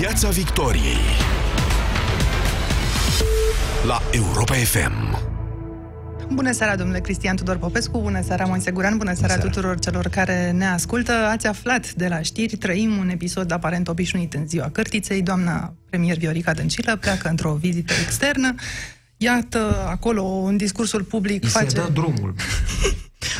Piața Victoriei la Europa FM. Bună seara, domnule Cristian Tudor Popescu, bună seara, Moise Guran, bună seara tuturor celor care ne ascultă. Ați aflat de la știri, trăim un episod aparent obișnuit în ziua Cârtiței. Doamna premier Viorica Dăncilă pleacă într-o vizită externă. Iată, acolo, în discursul public,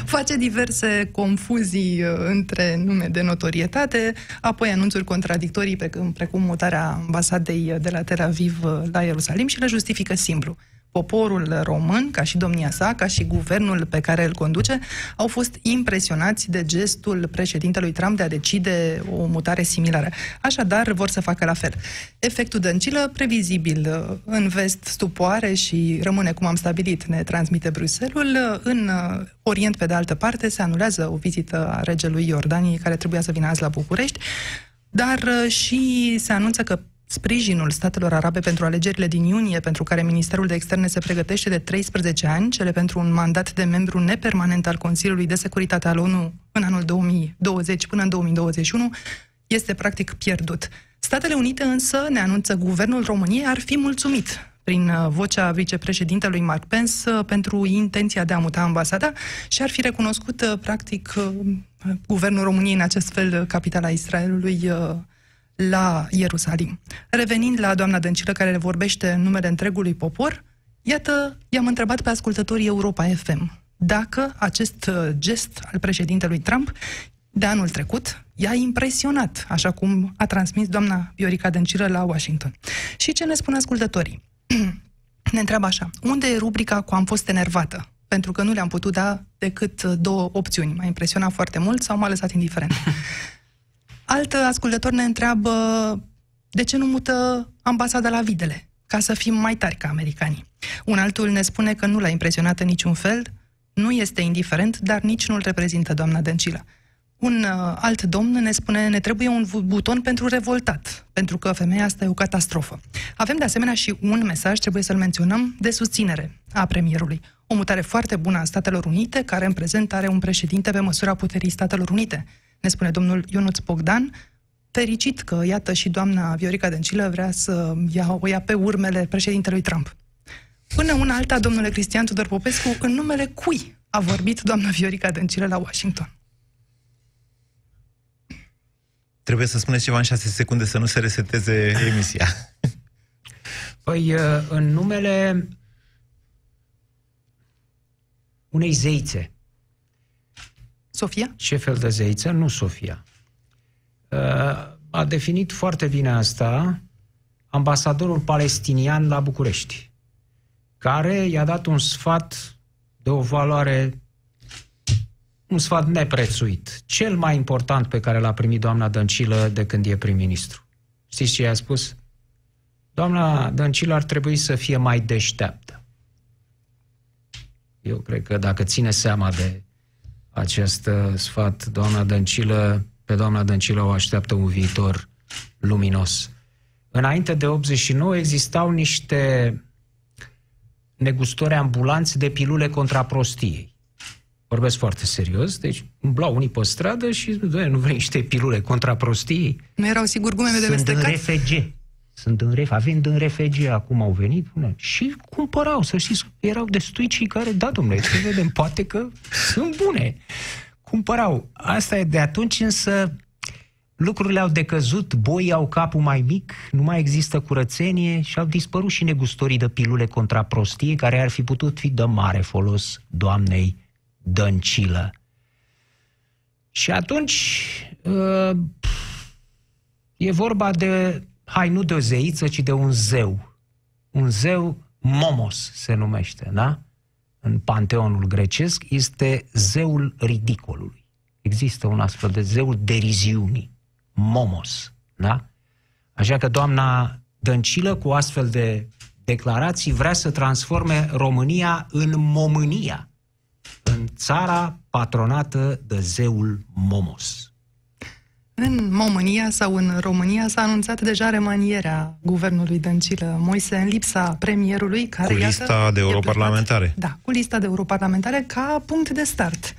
face diverse confuzii între nume de notorietate, apoi anunțuri contradictorii, precum mutarea ambasadei de la Tel Aviv la Ierusalim, și le justifică simplu. Poporul român, ca și domnia sa, ca și guvernul pe care îl conduce, au fost impresionați de gestul președintelui Trump de a decide o mutare similară. Așadar, vor să facă la fel. Efectul Dăncilă, previzibil, în vest stupoare și rămâne cum am stabilit, ne transmite Bruxelles. În Orient, pe de altă parte, se anulează o vizită a regelui Iordaniei, care trebuia să vină azi la București, dar și se anunță că sprijinul statelor arabe pentru alegerile din iunie, pentru care Ministerul de Externe se pregătește de 13 ani, cele pentru un mandat de membru nepermanent al Consiliului de Securitate al ONU în anul 2020 până în 2021, este practic pierdut. Statele Unite însă, ne anunță guvernul României, ar fi mulțumit prin vocea vicepreședintelui Mark Pence pentru intenția de a muta ambasada și ar fi recunoscut practic guvernul României, în acest fel capitala Israelului, la Ierusalim. Revenind la doamna Dăncilă, care le vorbește în numele întregului popor, iată, i-am întrebat pe ascultătorii Europa FM dacă acest gest al președintelui Trump de anul trecut i-a impresionat, așa cum a transmis doamna Viorica Dăncilă la Washington. Și ce ne spun ascultătorii? Ne întreabă așa: unde e rubrica cu am fost enervată? Pentru că nu le-am putut da decât două opțiuni. M-a impresionat foarte mult sau m-a lăsat indiferent. Alt ascultător ne întreabă de ce nu mută ambasada la Videle, ca să fim mai tari ca americanii. Un altul ne spune că nu l-a impresionat în niciun fel, nu este indiferent, dar nici nu-l reprezintă doamna Dăncilă. Un alt domn ne spune: ne trebuie un buton pentru revoltat, pentru că femeia asta e o catastrofă. Avem de asemenea și un mesaj, trebuie să-l menționăm, de susținere a premierului. O mutare foarte bună a Statelor Unite, care în prezent are un președinte pe măsura puterii Statelor Unite, ne spune domnul Ionuț Bogdan, fericit că, iată, și doamna Viorica Dăncilă vrea să o ia pe urmele președintelui Trump. Până una alta, domnule Cristian Tudor Popescu, în numele cui a vorbit doamna Viorica Dăncilă la Washington? Trebuie să spuneți ceva în 6 secunde să nu se reseteze emisia. Păi, în numele unei zeițe. Sofia? Ce fel de zeiță? Nu Sofia. A definit foarte bine asta ambasadorul palestinian la București, care i-a dat un sfat de o valoare, un sfat neprețuit, cel mai important pe care l-a primit doamna Dăncilă de când e prim-ministru. Știți ce i-a spus? Doamna Dăncilă ar trebui să fie mai deșteaptă. Eu cred că dacă ține seama de acest sfat, doamna Dăncilă, pe doamna Dăncilă o așteaptă un viitor luminos. Înainte de 89 existau niște negustori ambulanți de pilule contra prostiei. Vorbesc foarte serios, deci umblau unii pe stradă și nu vrei niște pilule contra prostiei? Nu erau sigur gumele de mestecat? Sunt în RFG. Având în RFG, acum au venit, și cumpărau, să știți, erau destui cei care, da, domnule, să vedem, poate că sunt bune. Cumpărau. Asta e de atunci, însă lucrurile au decăzut, boii au capul mai mic, nu mai există curățenie și au dispărut și negustorii de pilule contra prostie, care ar fi putut fi de mare folos doamnei Dăncilă. Și atunci e vorba de, hai, nu de o zeiță, ci de un zeu. Un zeu, Momos se numește, da? În panteonul grecesc este zeul ridicolului. Există un astfel de zeul deriziunii, Momos, da? Așa că doamna Dăncilă, cu astfel de declarații, vrea să transforme România în Momânia, în țara patronată de zeul Momos. În România sau în România s-a anunțat deja remanierea guvernului Dăncilă, Moise, în lipsa premierului, care, cu lista de europarlamentare. Da, cu lista de europarlamentare ca punct de start.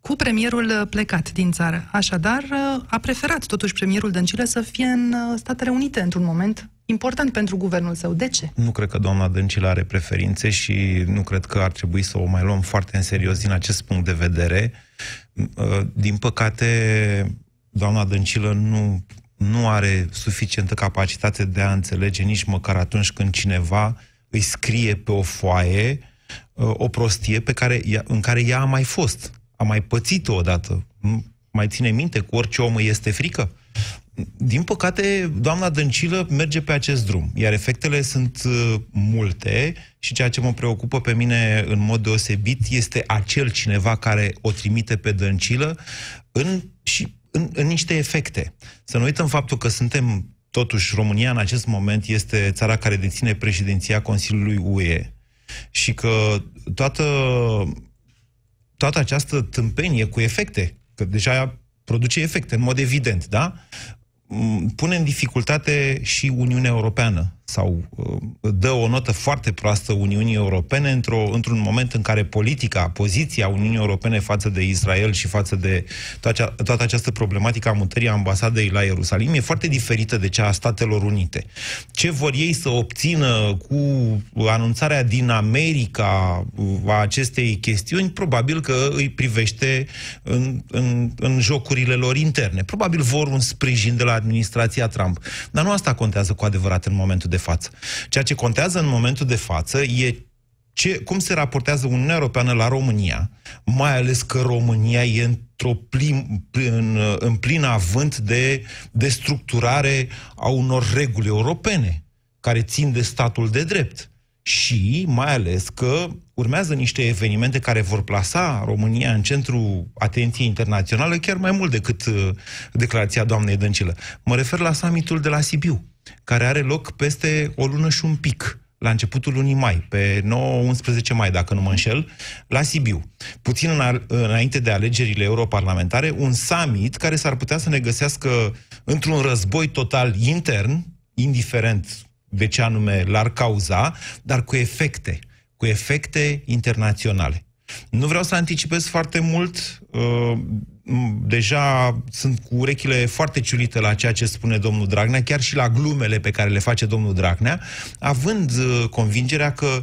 cu premierul plecat din țară. Așadar, a preferat totuși premierul Dăncilă să fie în Statele Unite într-un moment important pentru guvernul său. De ce? Nu cred că doamna Dăncilă are preferințe și nu cred că ar trebui să o mai luăm foarte în serios din acest punct de vedere. Din păcate, doamna Dăncilă nu are suficientă capacitate de a înțelege nici măcar atunci când cineva îi scrie pe o foaie o prostie în care ea a mai fost. A mai pățit-o odată. Mai ține minte, cu orice om îi este frică? Din păcate, doamna Dăncilă merge pe acest drum, iar efectele sunt multe și ceea ce mă preocupă pe mine în mod deosebit este acel cineva care o trimite pe Dăncilă în niște efecte. Să nu uităm faptul că suntem, totuși, România în acest moment este țara care deține președinția Consiliului UE și că toată această tâmpenie cu efecte, că deja produce efecte, în mod evident, da? Pune în dificultate și Uniunea Europeană sau dă o notă foarte proastă Uniunii Europene într-un moment în care politica, poziția Uniunii Europene față de Israel și față de toată această problematică a mutării ambasadei la Ierusalim e foarte diferită de cea a Statelor Unite. Ce vor ei să obțină cu anunțarea din America a acestei chestiuni, probabil că îi privește în jocurile lor interne. Probabil vor un sprijin de la administrația Trump. Dar nu asta contează cu adevărat în momentul de față. Ceea ce contează în momentul de față e cum se raportează Uniunea Europeană la România, mai ales că România e în plin avânt de destructurare a unor reguli europene care țin de statul de drept. Și mai ales că urmează niște evenimente care vor plasa România în centrul atenției internaționale chiar mai mult decât declarația doamnei Dăncilă. Mă refer la summitul de la Sibiu, care are loc peste o lună și un pic, la începutul lunii mai, pe 9-11 mai, dacă nu mă înșel, la Sibiu. Puțin înainte de alegerile europarlamentare, un summit care s-ar putea să ne găsească într-un război total intern, indiferent de ce anume l-ar cauza, dar cu efecte internaționale. Nu vreau să anticipez foarte mult, deja sunt cu urechile foarte ciulite la ceea ce spune domnul Dragnea, chiar și la glumele pe care le face domnul Dragnea, având convingerea că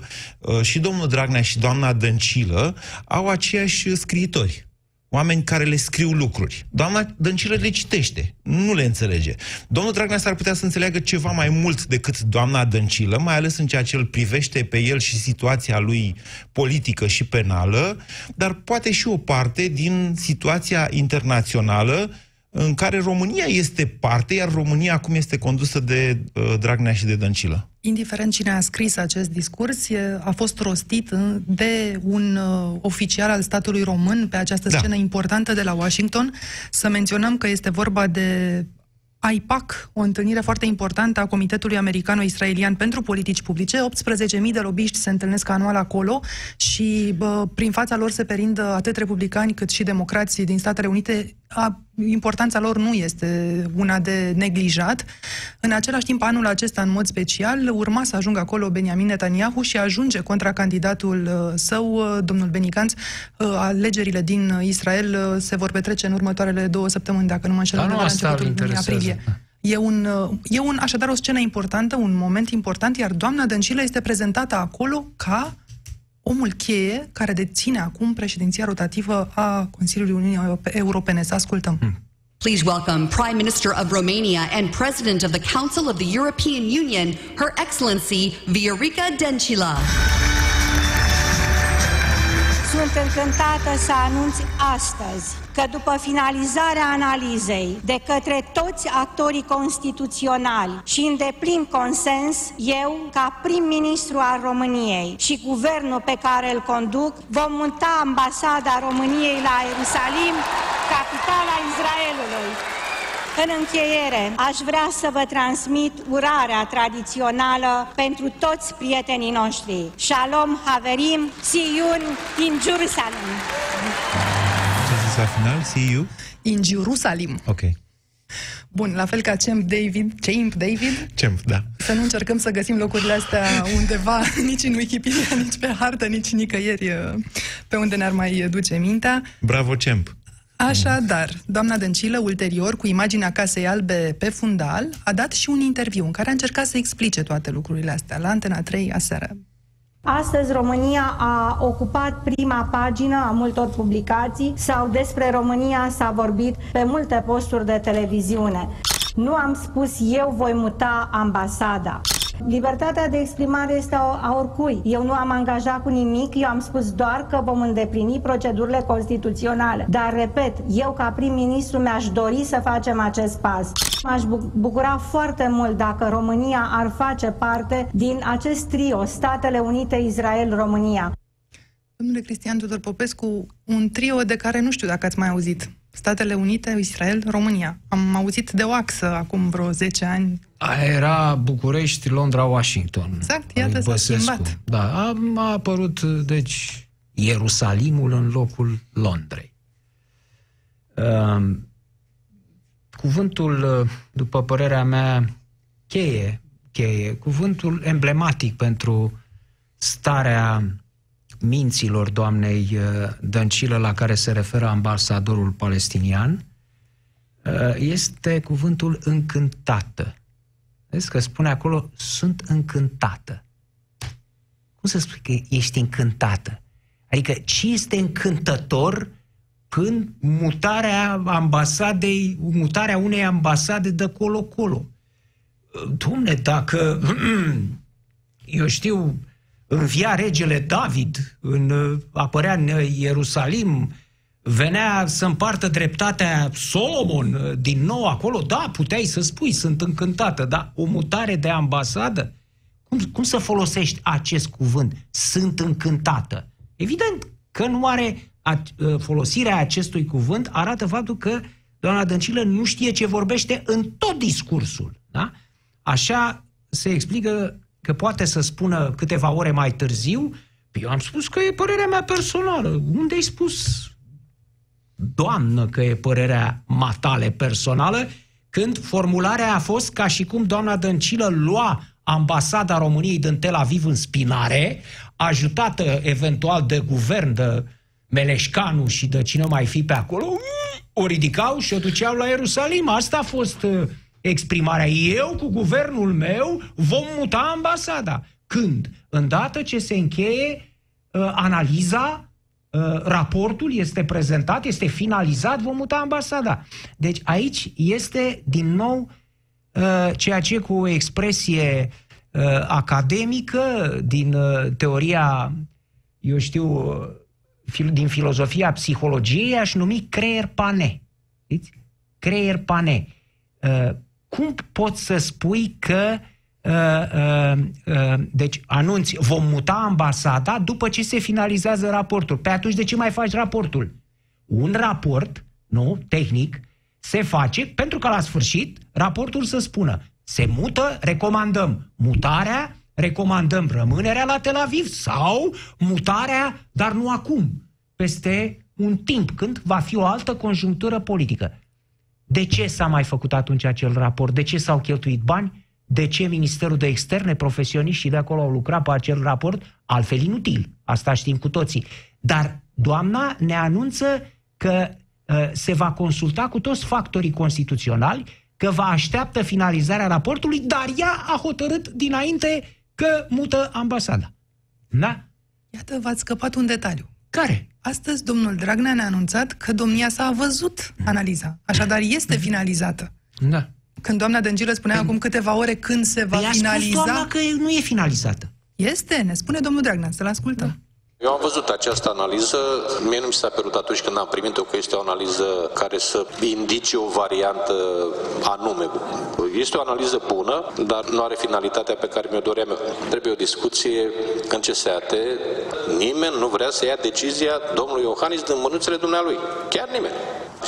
și domnul Dragnea și doamna Dăncilă au aceiași scriitori. Oameni care le scriu lucruri. Doamna Dăncilă le citește, nu le înțelege. Domnul Dragnea s-ar putea să înțeleagă ceva mai mult decât doamna Dăncilă, mai ales în ceea ce îl privește pe el și situația lui politică și penală, dar poate și o parte din situația internațională în care România este parte, iar România acum este condusă de Dragnea și de Dăncilă. Indiferent cine a scris acest discurs, a fost rostit de un oficial al statului român pe această scenă importantă de la Washington. Să menționăm că este vorba de AIPAC, o întâlnire foarte importantă a Comitetului Americano-Israelian pentru Politici Publice. 18.000 de lobiști se întâlnesc anual acolo și prin fața lor se perindă atât republicani cât și democrații din Statele Unite. Importanța lor nu este una de neglijat. În același timp, anul acesta, în mod special, urma să ajungă acolo Benjamin Netanyahu și ajunge contracandidatul său, domnul Benny Gantz. Alegerile din Israel se vor petrece în următoarele 2 săptămâni, dacă nu mă înșel, la începutul lunii aprilie. E așadar o scenă importantă, un moment important, iar doamna Dăncilă este prezentată acolo ca omul cheie care deține acum președinția rotativă a Consiliului Uniunii Europene. Să ascultăm. Please welcome Prime Minister of Romania and President of the Council of the European Union, Her Excellency Viorica Dăncilă. Sunt încântată să anunț astăzi că după finalizarea analizei de către toți actorii constituționali și în deplin consens, eu, ca prim-ministru al României și guvernul pe care îl conduc, vom muta ambasada României la Ierusalim, capitala Israelului. În încheiere, aș vrea să vă transmit urarea tradițională pentru toți prietenii noștri. Shalom, haverim, siyun, in Jerusalem. Ce zis la final? See you? In Jerusalem. Ok. Bun, la fel ca Camp David. Da. Să nu încercăm să găsim locurile astea undeva, nici în Wikipedia, nici pe hartă, nici nicăieri pe unde ne-ar mai duce mintea. Bravo, Camp! Așadar, doamna Dăncilă, ulterior, cu imaginea Casei Albe pe fundal, a dat și un interviu în care a încercat să explice toate lucrurile astea, la Antena 3 aseară. Astăzi România a ocupat prima pagină a multor publicații sau despre România s-a vorbit pe multe posturi de televiziune. Nu am spus eu voi muta ambasada. Libertatea de exprimare este a oricui. Eu nu am angajat cu nimic, eu am spus doar că vom îndeplini procedurile constituționale. Dar, repet, eu ca prim-ministru mi-aș dori să facem acest pas. M-aș bucura foarte mult dacă România ar face parte din acest trio, Statele Unite, Israel, România. Domnule Cristian Tudor Popescu, un trio de care nu știu dacă ați mai auzit. Statele Unite, Israel, România. Am auzit de o axă acum vreo 10 ani. Era București, Londra, Washington. Exact, iată s-a schimbat. Da, a apărut, deci, Ierusalimul în locul Londrei. Cuvântul, după părerea mea, cheie, cuvântul emblematic pentru starea minților doamnei Dăncilă, la care se referă ambasadorul palestinian, este cuvântul încântată. Vezi că spune acolo, sunt încântată. Cum să spui că ești încântată? Adică ce este încântător când mutarea ambasadei, mutarea unei ambasade de colo-colo? Dom'le, dacă eu știu, învia regele David, apărea în Ierusalim, venea să împartă dreptatea Solomon din nou acolo, da, puteai să spui, sunt încântată, dar o mutare de ambasadă? Cum să folosești acest cuvânt, sunt încântată? Evident că nu are, folosirea acestui cuvânt arată faptul că doamna Dăncilă nu știe ce vorbește în tot discursul. Da? Așa se explică că poate să spună câteva ore mai târziu, eu am spus că e părerea mea personală. Unde ai spus, doamnă, că e părerea matale personală, când formularea a fost ca și cum doamna Dăncilă lua ambasada României din Tel Aviv în spinare, ajutată eventual de guvern, de Meleșcanu și de cine mai fi pe acolo, o ridicau și o duceau la Ierusalim. Asta a fost exprimarea. Eu, cu guvernul meu, vom muta ambasada. Când? Îndată ce se încheie analiza, raportul este prezentat, este finalizat, vom muta ambasada. Deci aici este, din nou, ceea ce cu o expresie academică din teoria, eu știu, din filozofia psihologiei, aș numi creier pane. Știți? Creier pane. Cum poți să spui că deci anunți, vom muta ambasada după ce se finalizează raportul? Pe atunci de ce mai faci raportul? Un raport, nu, tehnic, se face pentru că la sfârșit raportul să spună, se mută, recomandăm mutarea, recomandăm rămânerea la Tel Aviv sau mutarea, dar nu acum, peste un timp, când va fi o altă conjunctură politică. De ce s-a mai făcut atunci acel raport? De ce s-au cheltuit bani? De ce Ministerul de Externe, profesioniști și de acolo au lucrat pe acel raport? Altfel inutil, asta știm cu toții. Dar doamna ne anunță că se va consulta cu toți factorii constituționali, că va așteaptă finalizarea raportului, dar ea a hotărât dinainte că mută ambasada. Da? Iată, v-ați scăpat un detaliu. Care? Astăzi domnul Dragnea ne-a anunțat că domnia s-a văzut analiza. Așadar, este finalizată. Da. Când doamna Dăncilă spunea acum câteva ore când se va finaliza... Spus doamna că nu e finalizată. Este, ne spune domnul Dragnea, să-l ascultăm. Da. Eu am văzut această analiză, mie nu mi s-a părut atunci când am primit-o că este o analiză care să indice o variantă anume. Este o analiză bună, dar nu are finalitatea pe care mi-o doream eu. Trebuie o discuție în C-S-A-T. Nimeni nu vrea să ia decizia domnului Iohannis din mânuțele dumnealui. Chiar nimeni.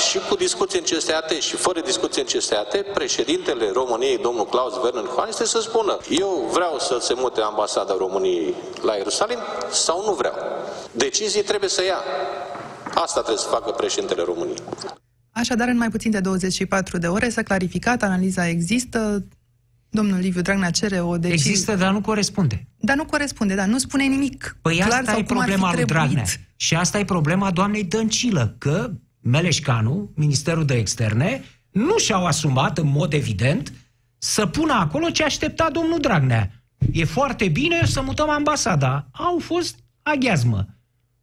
Și cu discuții în C-S-A-T și fără discuții în C-S-A-T, președintele României, domnul Claus Werner Iohannis, trebuie să spună, eu vreau să se mute ambasada României la Ierusalim sau nu vreau. Decizii trebuie să ia. Asta trebuie să facă președintele României. Așadar, în mai puțin de 24 de ore s-a clarificat, analiza există, domnul Liviu Dragnea cere o decizie. Există, dar nu corespunde. Dar nu corespunde, dar nu spune nimic. Păi asta e problema lui Dragnea. Și asta e problema doamnei Dăncilă, că Meleșcanu, Ministerul de Externe, nu și-au asumat în mod evident să pună acolo ce aștepta domnul Dragnea. E foarte bine să mutăm ambasada. Au fost aghiazmă.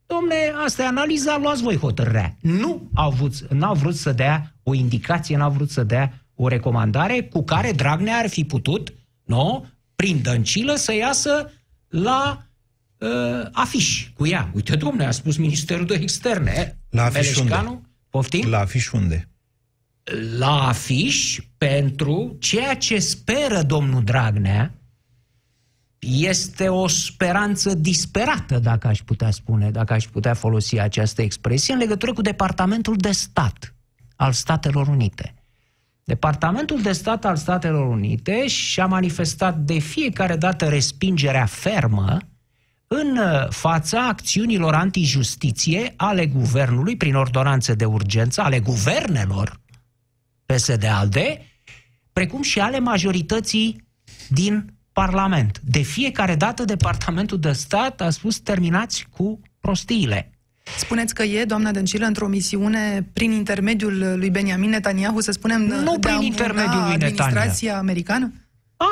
Dom'le, asta e analiza, luați voi hotărârea. Nu au vrut, n-au vrut să dea o indicație, n-au vrut să dea o recomandare cu care Dragnea ar fi putut, nu, prin Dăncilă, să iasă la afiș cu ea. Uite, dom'le, a spus Ministerul de Externe. La afiș unde? Poftim? La afiș unde? La afiș pentru ceea ce speră domnul Dragnea. Este o speranță disperată, dacă aș putea spune, dacă aș putea folosi această expresie, în legătură cu Departamentul de Stat al Statelor Unite. Departamentul de Stat al Statelor Unite și-a manifestat de fiecare dată respingerea fermă în fața acțiunilor antijustiție ale guvernului, prin ordonanțe de urgență, ale guvernelor PSD-ALDE, precum și ale majorității din Parlament. De fiecare dată, Departamentul de Stat a spus terminați cu prostiile. Spuneți că e, doamna Dăncilă, într-o misiune prin intermediul lui Benjamin Netanyahu, să spunem, nu prin intermediul lui administrația americană?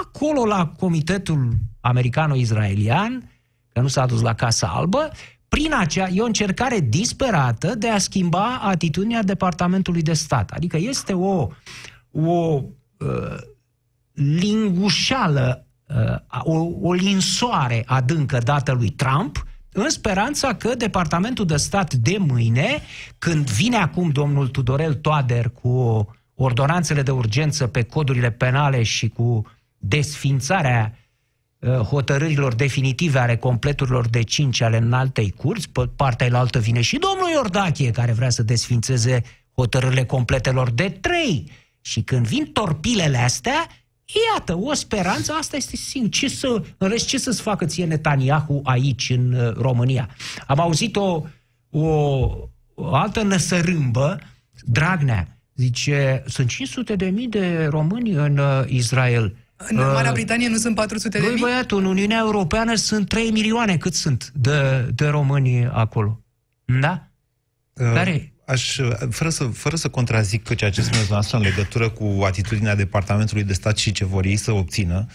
Acolo, la Comitetul Americano-Israelian, că nu s-a dus la Casa Albă, prin acea, e o încercare disperată de a schimba atitudinea Departamentului de Stat. Adică este o lingușeală, o linsoare adâncă dată lui Trump, în speranța că Departamentul de Stat de mâine, când vine acum domnul Tudorel Toader cu ordonanțele de urgență pe codurile penale și cu desfințarea hotărârilor definitive ale completurilor de 5 ale înaltei curți, pe partea cealaltă vine și domnul Iordache, care vrea să desfințeze hotărârile completelor de 3. Și când vin torpilele astea, iată, o speranță, asta este simt. Ce să-ți facă ție Netanyahu aici, în România? Am auzit o altă năsărâmbă, Dragnea, zice, sunt 500.000 de români în Israel. În Marea Britanie nu sunt 400.000? Băi, băiatul, în Uniunea Europeană sunt 3 milioane, cât sunt de români acolo. Da? Care? Fără să contrazic ceea ce spuneți noastră în legătură cu atitudinea Departamentului de Stat și ce vor ei să obțină,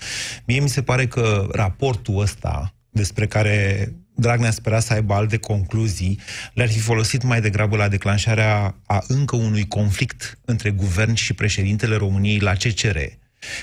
mie mi se pare că raportul ăsta, despre care Dragnea spera să aibă alte concluzii, le-ar fi folosit mai degrabă la declanșarea a încă unui conflict între guvern și președintele României la CCR,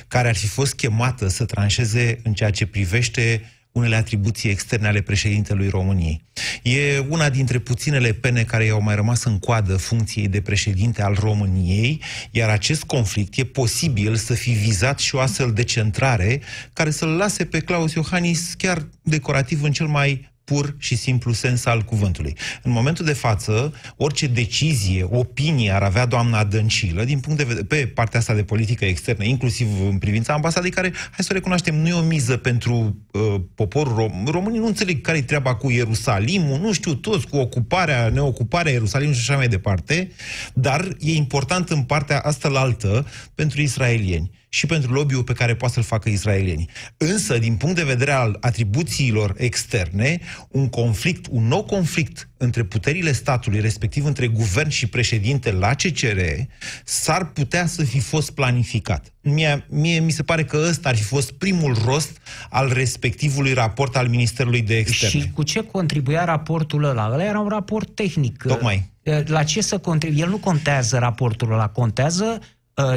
care ar fi fost chemată să tranșeze în ceea ce privește unele atribuții externe ale președintelui României. E una dintre puținele pene care i-au mai rămas în coadă funcției de președinte al României, iar acest conflict e posibil să fi vizat și o astfel de centrare care să-l lase pe Claus Iohannis chiar decorativ în cel mai pur și simplu sens al cuvântului. În momentul de față, orice decizie, opinie ar avea doamna Dăncilă, din punct de vedere, pe partea asta de politică externă, inclusiv în privința ambasadei, care, hai să recunoaștem, nu e o miză pentru poporul românii, nu înțeleg care-i treaba cu Ierusalimul, nu știu toți, cu ocuparea, neocuparea Ierusalimului și așa mai departe, dar e important în partea asta-laltă pentru israelieni și pentru lobby-ul pe care poate să-l facă israelienii. Însă, din punct de vedere al atribuțiilor externe, un nou conflict între puterile statului, respectiv între guvern și președinte la CCR, s-ar putea să fi fost planificat. Mie mi se pare că ăsta ar fi fost primul rost al respectivului raport al Ministerului de Externe. Și cu ce contribuia raportul ăla? Ăla era un raport tehnic. Tocmai. La ce să contribuie? El nu contează raportul ăla, contează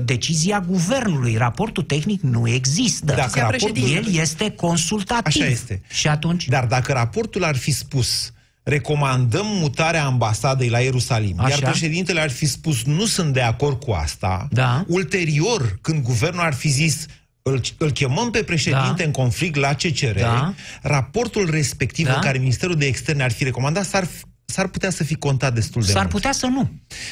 decizia guvernului. Raportul tehnic nu există. Dacă el este consultativ. Așa este. Și atunci... Dar dacă raportul ar fi spus recomandăm mutarea ambasadei la Ierusalim, așa, iar președintele ar fi spus nu sunt de acord cu asta, da, ulterior, când guvernul ar fi zis îl chemăm pe președinte, da, în conflict la CCR, da, raportul respectiv, da, în care Ministerul de Externe ar fi recomandat s-ar putea să fi contat destul de mult. S-ar putea să nu.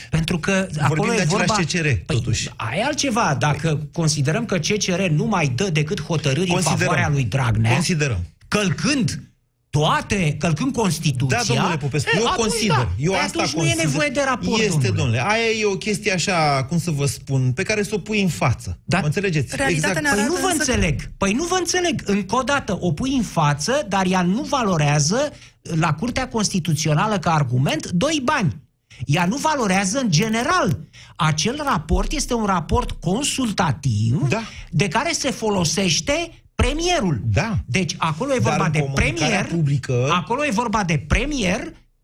Pentru că acolo vorbim de același CCR, totuși. Ai altceva. Dacă considerăm că CCR nu mai dă decât hotărâri în favoarea lui Dragnea, călcând toate călcând Constituția... Da, domnule Popescu, eu consider. Da. Eu asta consider. Nu e nevoie de raport, este, domnule. Aia e o chestie așa, cum să vă spun, pe care să o pui în față. Da. Mă înțelegeți? Exact. Păi nu vă înțeleg. Păi nu vă înțeleg. Încă o dată, o pui în față, dar ea nu valorează la Curtea Constituțională ca argument 2 bani. Ea nu valorează în general. Acel raport este un raport consultativ, da, de care se folosește premierul. Da. Deci acolo e vorba de premier, publică... acolo e vorba de premier,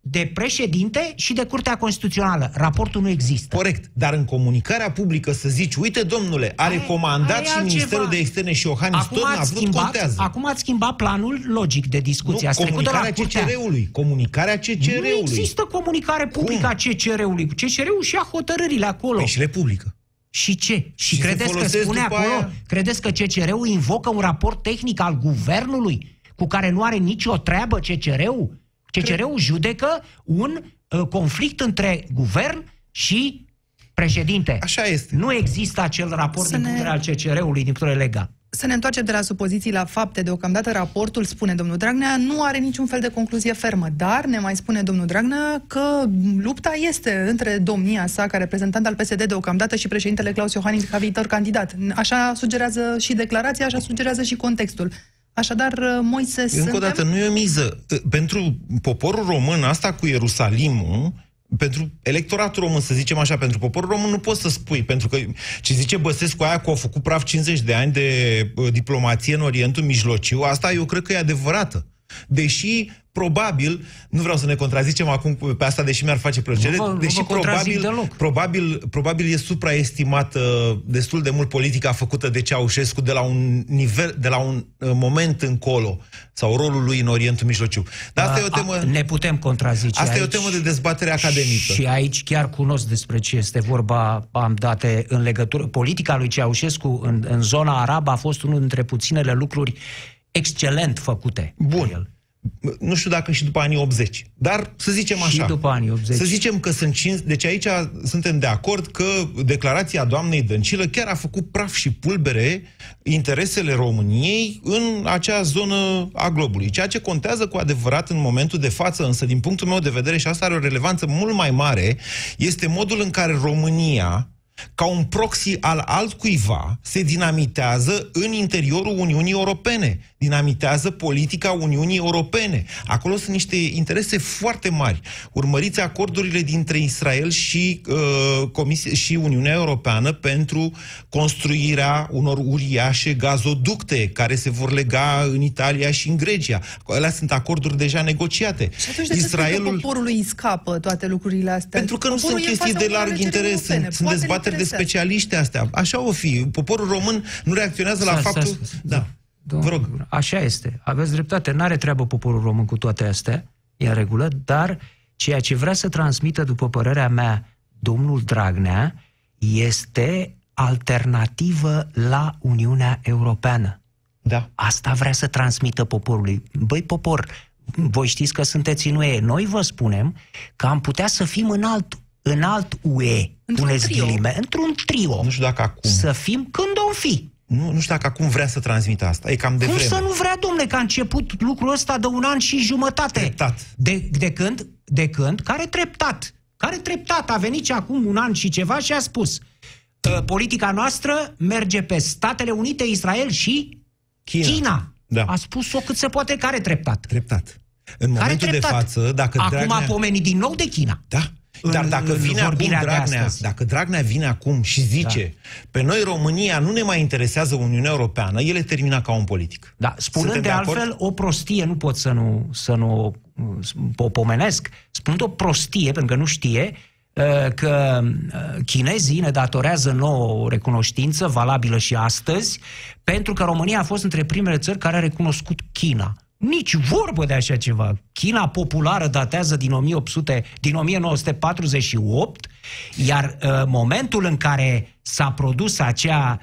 de președinte și de Curtea Constituțională. Raportul nu există. Corect, dar în comunicarea publică să zici, uite domnule, a recomandat și Ministerul de Externe și Iohannis, acum tot n-a vrut, contează. Acum ați schimbat planul logic de discuție. Nu, comunicarea CCR-ului. Comunicarea CCR-ului. Nu există comunicare publică a CCR-ului. CCR-ul și a hotărârile acolo. Păi și le publică. Și ce? Și credeți că spune acolo? Aia? Credeți că CCR-ul invocă un raport tehnic al guvernului cu care nu are nicio treabă CCR-ul? CCR-ul judecă un conflict între guvern și președinte. Așa este. Nu există acel raport din putere al CCR-ului, din putere legal. Să ne întoarcem de la supoziții la fapte. Deocamdată raportul, spune domnul Dragnea, nu are niciun fel de concluzie fermă, dar ne mai spune domnul Dragnea că lupta este între domnia sa ca reprezentant al PSD deocamdată și președintele Claus Iohannis ca viitor candidat. Așa sugerează și declarația, așa sugerează și contextul. Așadar, Moise, încă o dată, nu e o miză. Pentru poporul român, asta cu Ierusalimul, pentru electoratul român, să zicem așa, pentru poporul român nu poți să spui, pentru că ce zice Băsescu aia că a făcut praf 50 de ani de diplomație în Orientul Mijlociu, asta eu cred că e adevărată. Deși, probabil, nu vreau să ne contrazicem acum pe asta, deși mi-ar face plăcere, deși probabil e supraestimată destul de mult politica făcută de Ceaușescu de la un nivel, de la un moment încolo, sau rolul lui în Orientul Mijlociu. Dar asta e o temă, ne putem contrazice. Asta e o temă de dezbatere academică. Și aici chiar cunosc despre ce este vorba, am date în legătură. Politica lui Ceaușescu în zona arabă a fost unul dintre puținele lucruri excelent făcute. Bun. Nu știu dacă și după anii 80, dar să zicem așa. Și după anii 80. Să zicem că sunt 5, deci aici suntem de acord că declarația doamnei Dăncilă chiar a făcut praf și pulbere interesele României în acea zonă a globului. Ceea ce contează cu adevărat în momentul de față, însă din punctul meu de vedere, și asta are o relevanță mult mai mare, este modul în care România, ca un proxy al altcuiva, se dinamitează în interiorul Uniunii Europene, dinamitează politica Uniunii Europene. Acolo sunt niște interese foarte mari. Urmăriți acordurile dintre Israel și și Uniunea Europeană pentru construirea unor uriașe gazoducte care se vor lega în Italia și în Grecia. Alea sunt acorduri deja negociate. Și atunci de Israelul... ce poporul îi scapă toate lucrurile astea? Pentru că nu poporul sunt chestii de larg interes, sunt dezbateri de specialiști astea. Așa o fi. Poporul român nu reacționează la faptul... Da. Vă rog. Așa este. Aveți dreptate. N-are treabă poporul român cu toate astea. E în regulă. Dar ceea ce vrea să transmită, după părerea mea, domnul Dragnea, este alternativă la Uniunea Europeană. Da. Asta vrea să transmită poporului. Băi, popor, voi știți că sunteți în UE. Noi vă spunem că am putea să fim în alt UE. Într-un trio. Nu știu dacă acum. Să fim când o fi. Nu știu dacă acum vrea să transmită asta. E cam de vreme. Cum să nu vrea, domnule, că a început lucrul ăsta de 1 an și jumătate. Treptat. De când? Care treptat? Care treptat? A venit și acum 1 an și ceva și a spus politica noastră merge pe Statele Unite, Israel și China. Da. A spus-o cât se poate, care treptat. Treptat. În momentul de față, dacă acum Dragnea... a pomenit din nou de China. Da. Dar dacă vine acum Dragnea, dacă Dragnea vine acum și zice, da, pe noi România nu ne mai interesează Uniunea Europeană, el e terminat ca un politic. Da, spunând de altfel o prostie, nu pot să nu o pomenesc, spunând o prostie, pentru că nu știe că chinezii ne datorează nouă o recunoștință valabilă și astăzi, pentru că România a fost între primele țări care a recunoscut China. Nici vorbă de așa ceva. China populară datează din 1948, iar momentul în care s-a produs acea,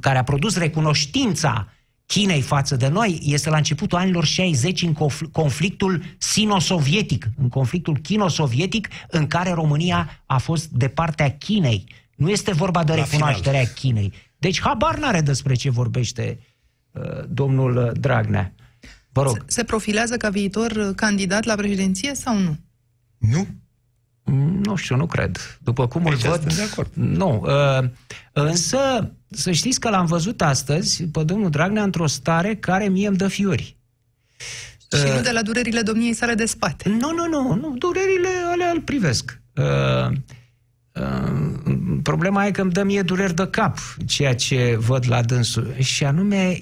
care a produs recunoștința Chinei față de noi, este la începutul anilor 60 în conflictul sino-sovietic, în conflictul chino-sovietic, în care România a fost de partea Chinei. Nu este vorba de recunoașterea Chinei. Deci habar n-are despre ce vorbește domnul Dragnea. Vă rog. Se profilează ca viitor candidat la președinție sau nu? Nu. Nu știu, nu cred. După cum îl văd, nu. Însă, să știți că l-am văzut astăzi pe domnul Dragnea într-o stare care mie îmi dă fiori. Și nu de la durerile domniei sale de spate. Nu, nu, nu. Durerile alea îl privesc. Problema e că îmi dă mie dureri de cap ceea ce văd la dânsul. Și anume,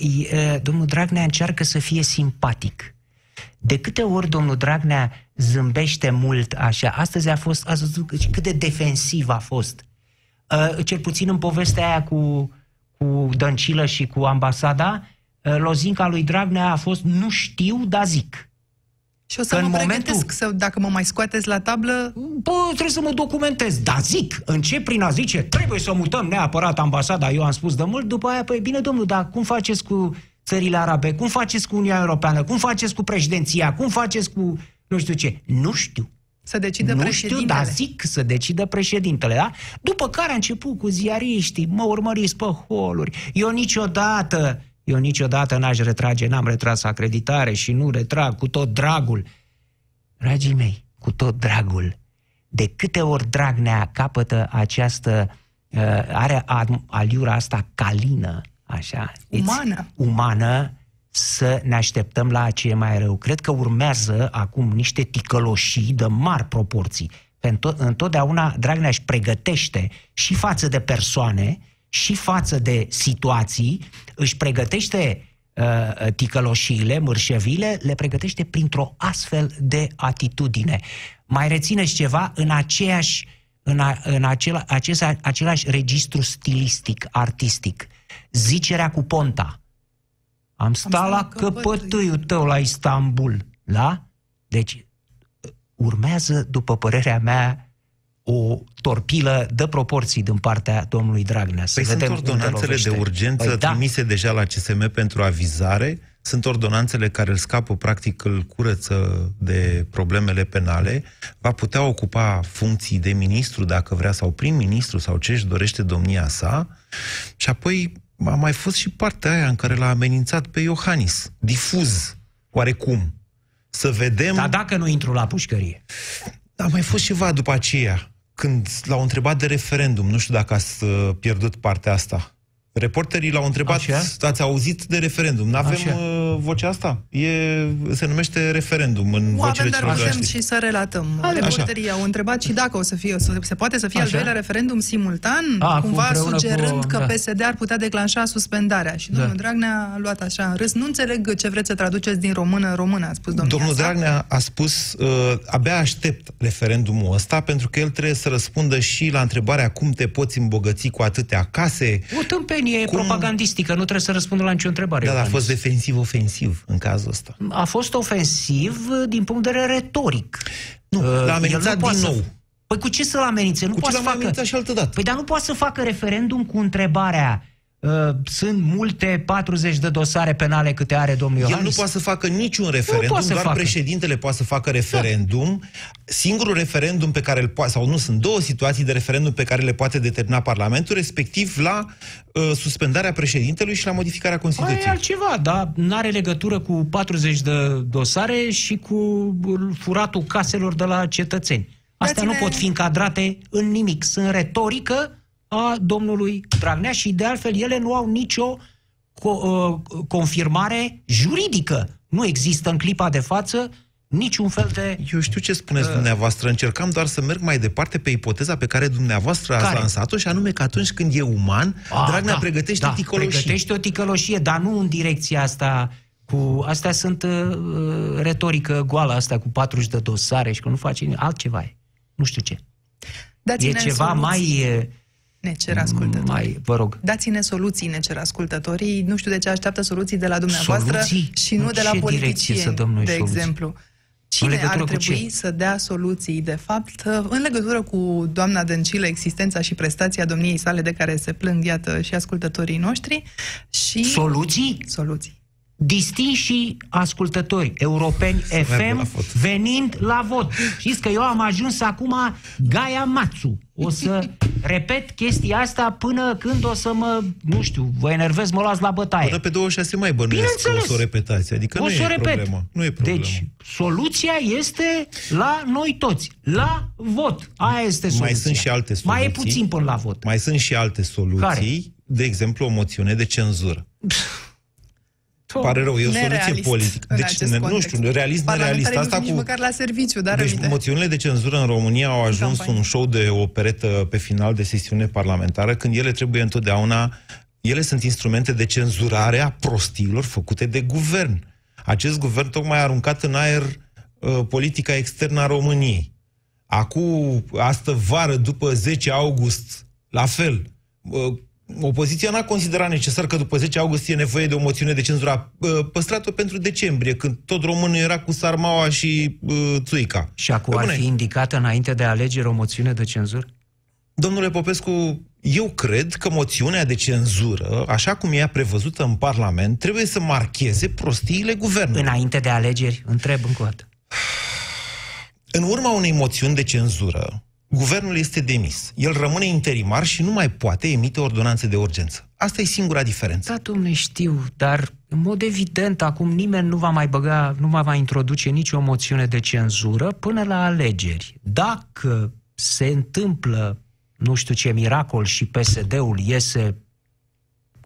domnul Dragnea încearcă să fie simpatic. De câte ori domnul Dragnea zâmbește mult așa? Astăzi a fost, ați văzut cât de defensiv a fost. Cel puțin în povestea aia cu Dăncilă și cu ambasada, lozinca lui Dragnea a fost: nu știu, dar zic. Și o să mă pregătesc, dacă mă mai scoateți la tablă... Bă, trebuie să mă documentez, dar zic. Încep prin a zice: trebuie să mutăm neapărat ambasada, eu am spus de mult, după aia, păi bine domnul, dar cum faceți cu țările arabe, cum faceți cu Uniunea Europeană, cum faceți cu președinția, cum faceți cu nu știu ce? Nu știu. Să decide președintele. Nu știu, dar zic, să decidă președintele, da? După care a început cu ziariștii, mă urmăriți pe holuri, eu niciodată n-aș retrage, n-am retras acreditare și nu retrag, cu tot dragul. Dragii mei, cu tot dragul, de câte ori Dragnea capătă această, are aliura asta calină, așa, umană, să ne așteptăm la ce e mai rău. Cred că urmează acum niște ticăloșii de mari proporții. Întotdeauna Dragnea își pregătește și față de persoane, și față de situații, își pregătește ticăloșiile, mârșăviile, le pregătește printr-o astfel de atitudine. Mai rețineți ceva în același registru stilistic, artistic. Zicerea cu Ponta. Am stat la căpătâiul tău la Istanbul. Da? Deci urmează, după părerea mea, o torpilă de proporții din partea domnului Dragnea. Păi sunt ordonanțele de urgență trimise deja la CSM pentru avizare, sunt ordonanțele care îl scapă, practic îl curăță de problemele penale, va putea ocupa funcții de ministru, dacă vrea, sau prim-ministru, sau ce își dorește domnia sa, și apoi a mai fost și partea aia în care l-a amenințat pe Iohannis, difuz, oarecum. Să vedem... Dar dacă nu intru la pușcărie? A mai fost ceva după aceea, când l-au întrebat de referendum, nu știu dacă ați pierdut partea asta. Reporterii l-au întrebat: ați auzit de referendum? N-avem vocea asta? Se numește referendum în vocele celor. Dar putem și să relatăm. Reporterii au întrebat și dacă o să fie, se poate să fie al doilea referendum simultan, cumva sugerând că PSD ar putea declanșa suspendarea. Și domnul Dragnea a luat așa râs. Nu înțeleg ce vreți să traduceți din română în română, a spus domnul. Domnul Dragnea a spus: abia aștept referendumul ăsta, pentru că el trebuie să răspundă și la întrebarea cum te poți îmbogăți cu atâtea case. E propagandistică, nu trebuie să răspundă la nicio întrebare. Dar a fost defensiv-ofensiv în cazul ăsta. A fost ofensiv din punct de vedere retoric. Nu, l-a amenințat din nou. Păi cu ce să-l amenințe? Nu poate să facă... și altă dată. Păi dar nu poate să facă referendum cu întrebarea: sunt multe 40 de dosare penale câte are domnul Iohannis. El nu poate să facă niciun referendum, doar președintele poate să facă referendum. Singurul referendum pe care îl poate, sau nu, sunt două situații de referendum pe care le poate determina Parlamentul, respectiv la suspendarea președintelui și la modificarea Constituției. Aia e altceva, dar n-are legătură cu 40 de dosare și cu furatul caselor de la cetățeni. Astea nu pot fi încadrate în nimic. Sunt retorică a domnului Dragnea și, de altfel, ele nu au nicio confirmare juridică. Nu există în clipa de față niciun fel de... Eu știu ce spuneți dumneavoastră, încercam doar să merg mai departe pe ipoteza pe care dumneavoastră ați lansat-o, și anume că atunci când e uman, Dragnea pregătește ticăloșie. Pregătește o ticăloșie, dar nu în direcția asta... Astea sunt retorică goală, asta cu 40 de dosare și că nu face nimic. Altceva e. Nu știu ce. E ceva mai... Ne cer ascultătorii. Vă rog. Dați-ne soluții, ne cer ascultătorii. Nu știu de ce așteaptă soluții de la dumneavoastră și nu de la politicieni, de exemplu. Cine ar trebui să dea soluții, de fapt, în legătură cu doamna Dăncilă, existența și prestația domniei sale, de care se plâng, iată, și ascultătorii noștri? Și... Soluții? Soluții. Distinși ascultători europeni FM, venind la vot. Știți că eu am ajuns acum Gaia Matsu. O să Repet chestia asta până când o să mă, nu știu, vă enervez, mă las la bătaie. Până pe 26 mai bănuiesc că o să o repetați. Adică nu e problemă. Nu e problemă. Deci, soluția este la noi toți. La vot. Aia este soluția. Mai sunt și alte soluții. Mai e puțin până la vot. Mai sunt și alte soluții. Care? De exemplu, o moțiune de cenzură. Pare rău, e o soluție politică. Deci, nu știu, realist, nerealist. Asta cu... măcar la serviciu, dar deci, moțiunile de cenzură în România au ajuns un show de o peretă pe final de sesiune parlamentară, când ele trebuie întotdeauna... Ele sunt instrumente de cenzurare a prostiilor făcute de guvern. Acest guvern tocmai a aruncat în aer politica externă a României. Acum, astă vară, după 10 august, la fel... Opoziția n-a considerat necesar că după 10 august e nevoie de o moțiune de cenzură. A păstrat-o pentru decembrie, când tot românul era cu sarmaua și țuica. Și acum ar fi indicată înainte de alegeri o moțiune de cenzură? Domnule Popescu, eu cred că moțiunea de cenzură, așa cum e prevăzută în Parlament, trebuie să marcheze prostiile guvernului. Înainte de alegeri? Întreb încă o dată. În urma unei moțiuni de cenzură, guvernul este demis. El rămâne interimar și nu mai poate emite ordonanțe de urgență. Asta e singura diferență. Da, dom'le, știu, dar în mod evident acum nimeni nu va mai băga, nu mai va introduce nicio moțiune de cenzură până la alegeri. Dacă se întâmplă, nu știu ce miracol și PSD-ul iese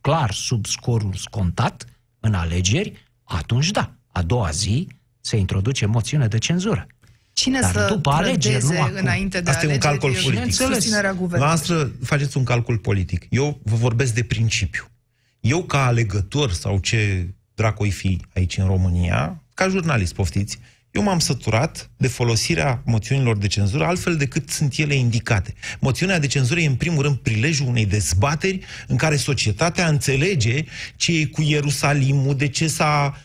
clar sub scorul scontat în alegeri, atunci da, a doua zi se introduce moțiune de cenzură. Cine dar să trădeze înainte de alegeri? Asta e un calcul politic. Noastră faceți un calcul politic. Eu vă vorbesc de principiu. Eu ca alegător, sau ce dracu-i fi aici în România, ca jurnalist, poftiți, eu m-am săturat de folosirea moțiunilor de cenzură altfel decât sunt ele indicate. Moțiunea de cenzură e în primul rând prilejul unei dezbateri în care societatea înțelege ce e cu Ierusalimul, de ce s-a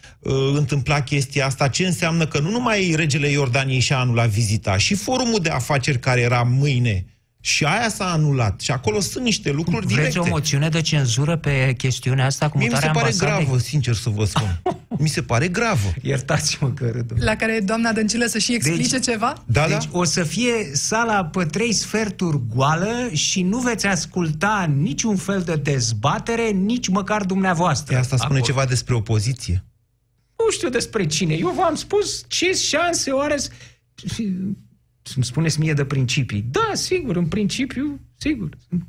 întâmplat chestia asta, ce înseamnă că nu numai regele Iordaniei și-a anulat vizita, și forumul de afaceri care era mâine, și aia s-a anulat. Și acolo sunt niște lucruri directe. Vreți o moțiune de cenzură pe chestiunea asta? Mie mi se pare gravă, sincer să vă spun. Mi se pare gravă. Iertați-mă că râd. La care doamna Dăncilă să și explice ceva? Da, deci o să fie sala pe 3 sferturi goală și nu veți asculta niciun fel de dezbatere, nici măcar dumneavoastră. E asta spune ceva despre opoziție? Nu știu despre cine. Eu v-am spus ce șanse oare... Îmi spuneți mie de principii. Da, sigur, în principiu, sigur. Sunt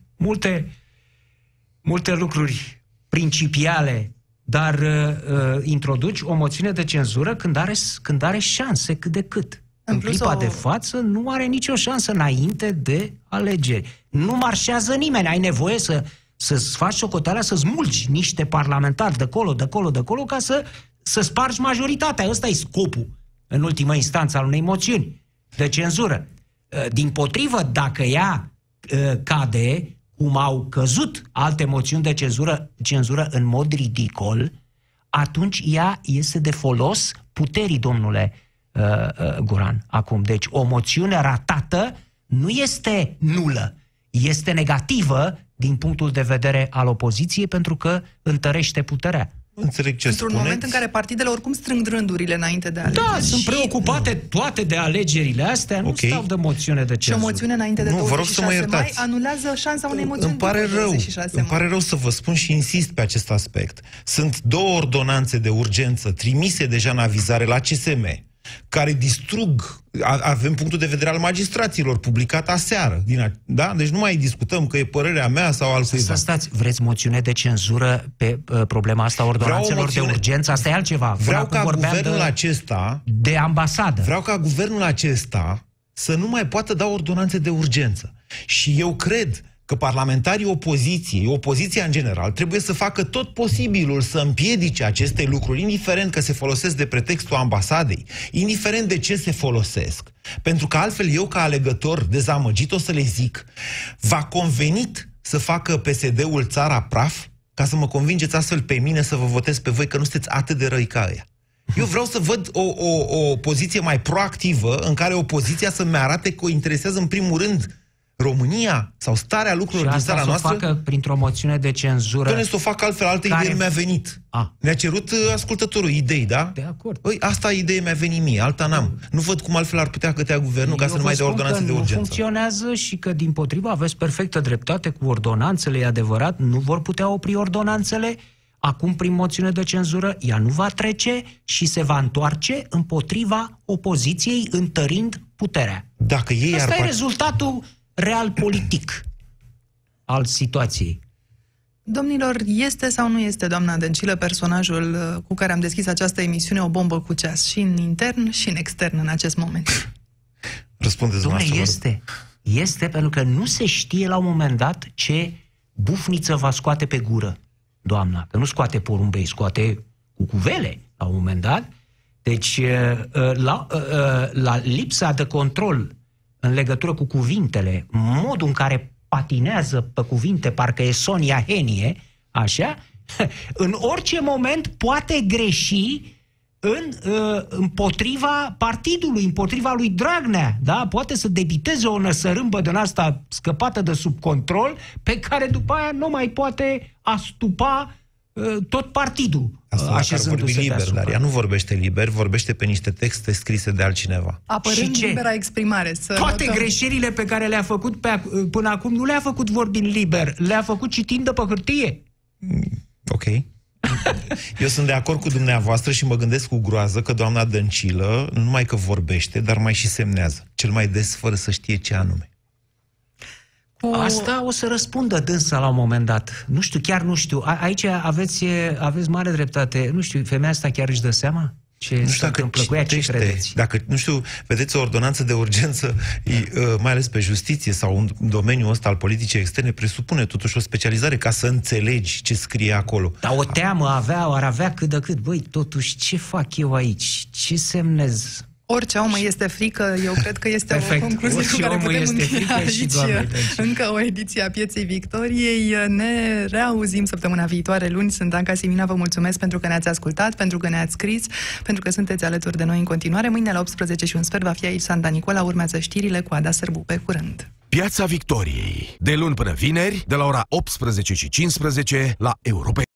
multe lucruri principiale, dar introduci o moțiune de cenzură când are șanse cât de cât. În clipa de față nu are nicio șansă înainte de alegeri. Nu marșează nimeni. Ai nevoie să-ți faci socoteala, să-ți mulgi niște parlamentari de colo, ca să spargi majoritatea. Ăsta e scopul, în ultima instanță, al unei moțiuni de cenzură. Din potrivă, dacă ea cade, cum au căzut alte moțiuni de cenzură în mod ridicol, atunci ea este de folos puterii, domnule Guran, acum. Deci o moțiune ratată nu este nulă, este negativă din punctul de vedere al opoziției, pentru că întărește puterea. Într-un moment în care partidele oricum strâng rândurile înainte de alegeri. Da, sunt preocupate toate de alegerile astea, nu stau de moțiune de cenzură. Și o moțiune înainte de 26 mai anulează șansa unei moțiuni de 26 mai. Îmi pare rău să vă spun și insist pe acest aspect. Sunt 2 ordonanțe de urgență trimise deja în avizare la CSM, care distrug, avem punctul de vedere al magistraților, publicat aseară. Da? Deci nu mai discutăm că e părerea mea sau al cuiva. Stați, vreți moțiune de cenzură pe problema asta, ordonanțelor de urgență? Asta e altceva. Vreau ca guvernul acesta... De ambasadă. Vreau ca guvernul acesta să nu mai poată da ordonanțe de urgență. Și eu cred că parlamentarii opoziției, opoziția în general, trebuie să facă tot posibilul să împiedice aceste lucruri, indiferent că se folosesc de pretextul ambasadei, indiferent de ce se folosesc. Pentru că altfel eu, ca alegător dezamăgit, o să le zic: v-a convenit să facă PSD-ul țara praf ca să mă convingeți astfel pe mine să vă votez pe voi, că nu sunteți atât de răi ca ăia. Eu vreau să văd o poziție mai proactivă, în care opoziția să-mi arate că o interesează în primul rând România sau starea lucrurilor din țara noastră... asta să o facă printr-o moțiune de cenzură... Doamne, să o facă altfel, altă idee mi-a venit. Mi-a cerut ascultătorul idei, da? De acord. Păi, asta idee mi-a venit mie, alta n-am. Nu văd cum altfel ar putea cătea guvernul ca să nu mai dea ordonanțe de urgență. Nu funcționează și că, din potrivă, aveți perfectă dreptate cu ordonanțele, e adevărat, nu vor putea opri ordonanțele. Acum, prin moțiune de cenzură, ea nu va trece și se va întoarce împotriva opoziției, întărind puterea. Dacă ei asta e rezultatul real politic al situației. Domnilor, este sau nu este doamna Dăncilă personajul cu care am deschis această emisiune o bombă cu ceas și în intern și în extern în acest moment? Răspundeți dumneavoastră. Este. Este pentru că nu se știe la un moment dat ce bufniță va scoate pe gură doamna. Că nu scoate porumbei, scoate cucuvele la un moment dat. Deci la lipsa de control în legătură cu cuvintele, modul în care patinează pe cuvinte, parcă e Sonia Henie, așa, în orice moment poate greși împotriva partidului, împotriva lui Dragnea, da? Poate să debiteze o năsărâmbă din asta scăpată de sub control, pe care după aia nu mai poate astupa tot partidul. Așa sunt liber, dar ea nu vorbește liber, vorbește pe niște texte scrise de altcineva. Apărând libera exprimare. Toate greșelile pe care le-a făcut până acum nu le-a făcut vorbind liber, le-a făcut citind de pe hârtie. Ok. Eu sunt de acord cu dumneavoastră și mă gândesc cu groază că doamna Dăncilă nu numai că vorbește, dar mai și semnează. Cel mai des fără să știe ce anume. Asta o să răspundă dânsa la un moment dat. Nu știu, chiar nu știu. Aici aveți mare dreptate. Nu știu, femeia asta chiar își dă seama? Ce se întâmplă cu ea, ce credeți? Dacă, nu știu, vedeți o ordonanță de urgență, mai ales pe justiție sau în domeniul ăsta al politicii externe, presupune totuși o specializare ca să înțelegi ce scrie acolo. Dar o teamă avea, ar avea cât de cât. Băi, totuși, ce fac eu aici? Ce semnez? Orice om este frică, eu cred că este perfect. O concluzie cu care putem încheia aici încă o ediție a Pieței Victoriei. Ne reauzim săptămâna viitoare, luni. Sunt Anca Simina, vă mulțumesc pentru că ne-ați ascultat, pentru că ne-ați scris, pentru că sunteți alături de noi în continuare. Mâine la 18:15 va fi aici Santa Nicola, urmează știrile cu Ada Sărbu. Pe curând! Piața Victoriei, de luni până vineri, de la ora 18:15 la Europa.